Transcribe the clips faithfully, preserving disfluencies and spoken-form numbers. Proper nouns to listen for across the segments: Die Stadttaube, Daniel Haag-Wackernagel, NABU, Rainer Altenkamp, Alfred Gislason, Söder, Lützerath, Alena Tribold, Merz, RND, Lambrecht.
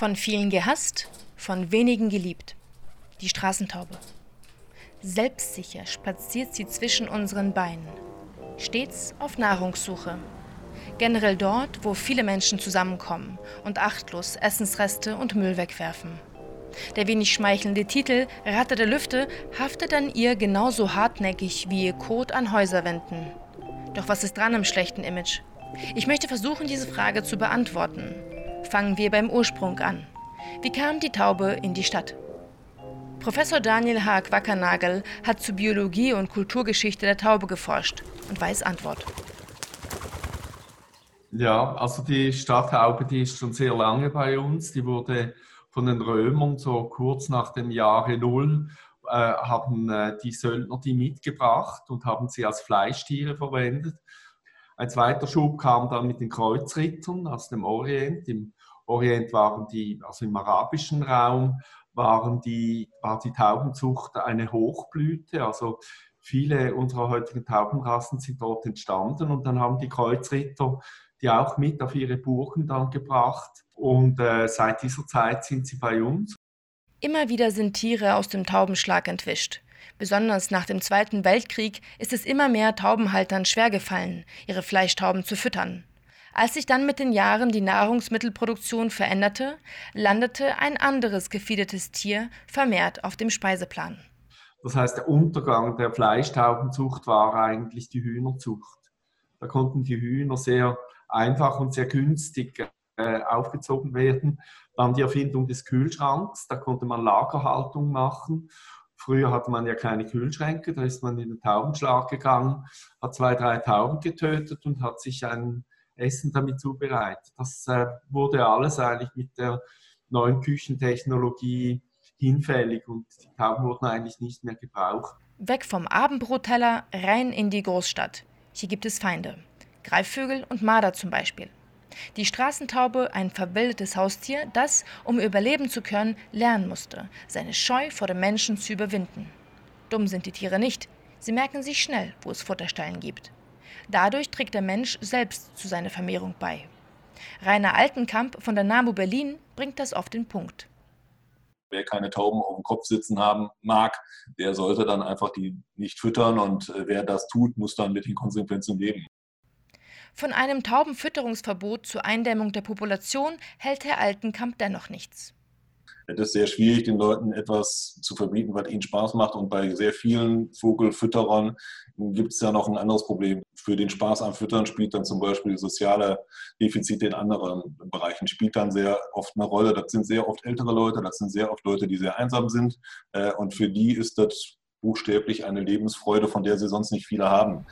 Von vielen gehasst, von wenigen geliebt. Die Straßentaube. Selbstsicher spaziert sie zwischen unseren Beinen. Stets auf Nahrungssuche. Generell dort, wo viele Menschen zusammenkommen und achtlos Essensreste und Müll wegwerfen. Der wenig schmeichelnde Titel Ratte der Lüfte haftet an ihr genauso hartnäckig wie ihr Kot an Häuserwänden. Doch was ist dran am schlechten Image? Ich möchte versuchen, diese Frage zu beantworten. Fangen wir beim Ursprung an. Wie kam die Taube in die Stadt? Professor Daniel Haag-Wackernagel hat zu Biologie und Kulturgeschichte der Taube geforscht und weiß Antwort. Ja, also die Stadttaube, die ist schon sehr lange bei uns. Die wurde von den Römern so kurz nach dem Jahre Null äh, haben äh, die Söldner die mitgebracht und haben sie als Fleischtiere verwendet. Ein zweiter Schub kam dann mit den Kreuzrittern aus dem Orient. Im Orient waren die, also im arabischen Raum, waren die, war die Taubenzucht eine Hochblüte, also viele unserer heutigen Taubenrassen sind dort entstanden und dann haben die Kreuzritter die auch mit auf ihre Burgen dann gebracht. Und äh, seit dieser Zeit sind sie bei uns. Immer wieder sind Tiere aus dem Taubenschlag entwischt. Besonders nach dem Zweiten Weltkrieg ist es immer mehr Taubenhaltern schwergefallen, ihre Fleischtauben zu füttern. Als sich dann mit den Jahren die Nahrungsmittelproduktion veränderte, landete ein anderes gefiedertes Tier vermehrt auf dem Speiseplan. Das heißt, der Untergang der Fleischtaubenzucht war eigentlich die Hühnerzucht. Da konnten die Hühner sehr einfach und sehr günstig äh, aufgezogen werden. Dann die Erfindung des Kühlschranks, da konnte man Lagerhaltung machen. Früher hatte man ja keine Kühlschränke, da ist man in den Taubenschlag gegangen, hat zwei, drei Tauben getötet und hat sich ein Essen damit zubereitet. Das äh, wurde alles eigentlich mit der neuen Küchentechnologie hinfällig und die Tauben wurden eigentlich nicht mehr gebraucht. Weg vom Abendbrotteller, rein in die Großstadt. Hier gibt es Feinde. Greifvögel und Marder zum Beispiel. Die Straßentaube, ein verwildertes Haustier, das, um überleben zu können, lernen musste, seine Scheu vor dem Menschen zu überwinden. Dumm sind die Tiere nicht. Sie merken sich schnell, wo es Futterstellen gibt. Dadurch trägt der Mensch selbst zu seiner Vermehrung bei. Rainer Altenkamp von der N A B U Berlin bringt das auf den Punkt. Wer keine Tauben auf dem Kopf sitzen haben mag, der sollte dann einfach die nicht füttern und wer das tut, muss dann mit den Konsequenzen leben. Von einem Taubenfütterungsverbot zur Eindämmung der Population hält Herr Altenkamp dennoch nichts. Es ist sehr schwierig, den Leuten etwas zu verbieten, was ihnen Spaß macht. Und bei sehr vielen Vogelfütterern gibt es ja noch ein anderes Problem. Für den Spaß am Füttern spielt dann zum Beispiel soziale Defizite in anderen Bereichen, spielt dann sehr oft eine Rolle. Das sind sehr oft ältere Leute, das sind sehr oft Leute, die sehr einsam sind. Und für die ist das buchstäblich eine Lebensfreude, von der sie sonst nicht viele haben.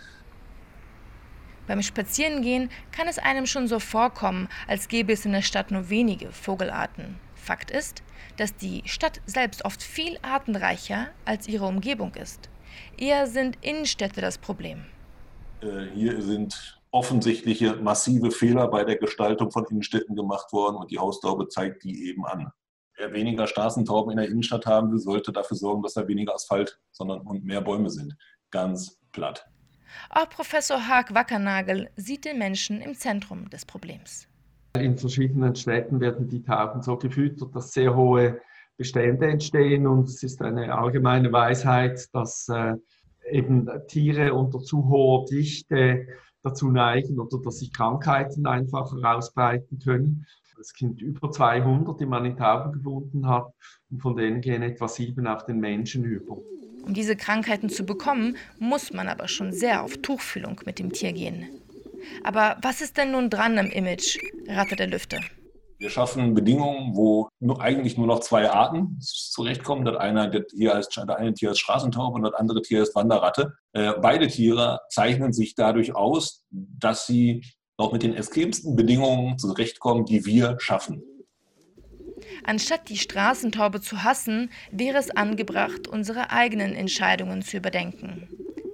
Beim Spazierengehen kann es einem schon so vorkommen, als gäbe es in der Stadt nur wenige Vogelarten. Fakt ist, dass die Stadt selbst oft viel artenreicher als ihre Umgebung ist. Eher sind Innenstädte das Problem. Hier sind offensichtliche massive Fehler bei der Gestaltung von Innenstädten gemacht worden und die Haustaube zeigt die eben an. Wer weniger Straßentauben in der Innenstadt haben will, sollte dafür sorgen, dass da weniger Asphalt sondern und mehr Bäume sind. Ganz platt. Auch Professor Haag-Wackernagel sieht den Menschen im Zentrum des Problems. In verschiedenen Städten werden die Tauben so gefüttert, dass sehr hohe Bestände entstehen und es ist eine allgemeine Weisheit, dass äh, eben Tiere unter zu hoher Dichte dazu neigen oder dass sich Krankheiten einfach herausbreiten können. Es sind über zweihundert, die man in Tauben gefunden hat und von denen gehen etwa sieben auf den Menschen über. Um diese Krankheiten zu bekommen, muss man aber schon sehr auf Tuchfühlung mit dem Tier gehen. Aber was ist denn nun dran am Image Ratte der Lüfte? Wir schaffen Bedingungen, wo nur, eigentlich nur noch zwei Arten zurechtkommen. Das eine, das hier als, das eine Tier ist Straßentaube und das andere Tier ist Wanderratte. Äh, beide Tiere zeichnen sich dadurch aus, dass sie auch mit den extremsten Bedingungen zurechtkommen, die wir schaffen. Anstatt die Straßentaube zu hassen, wäre es angebracht, unsere eigenen Entscheidungen zu überdenken.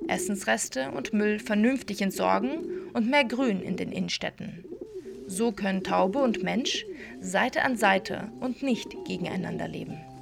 Essensreste und Müll vernünftig entsorgen und mehr Grün in den Innenstädten. So können Taube und Mensch Seite an Seite und nicht gegeneinander leben.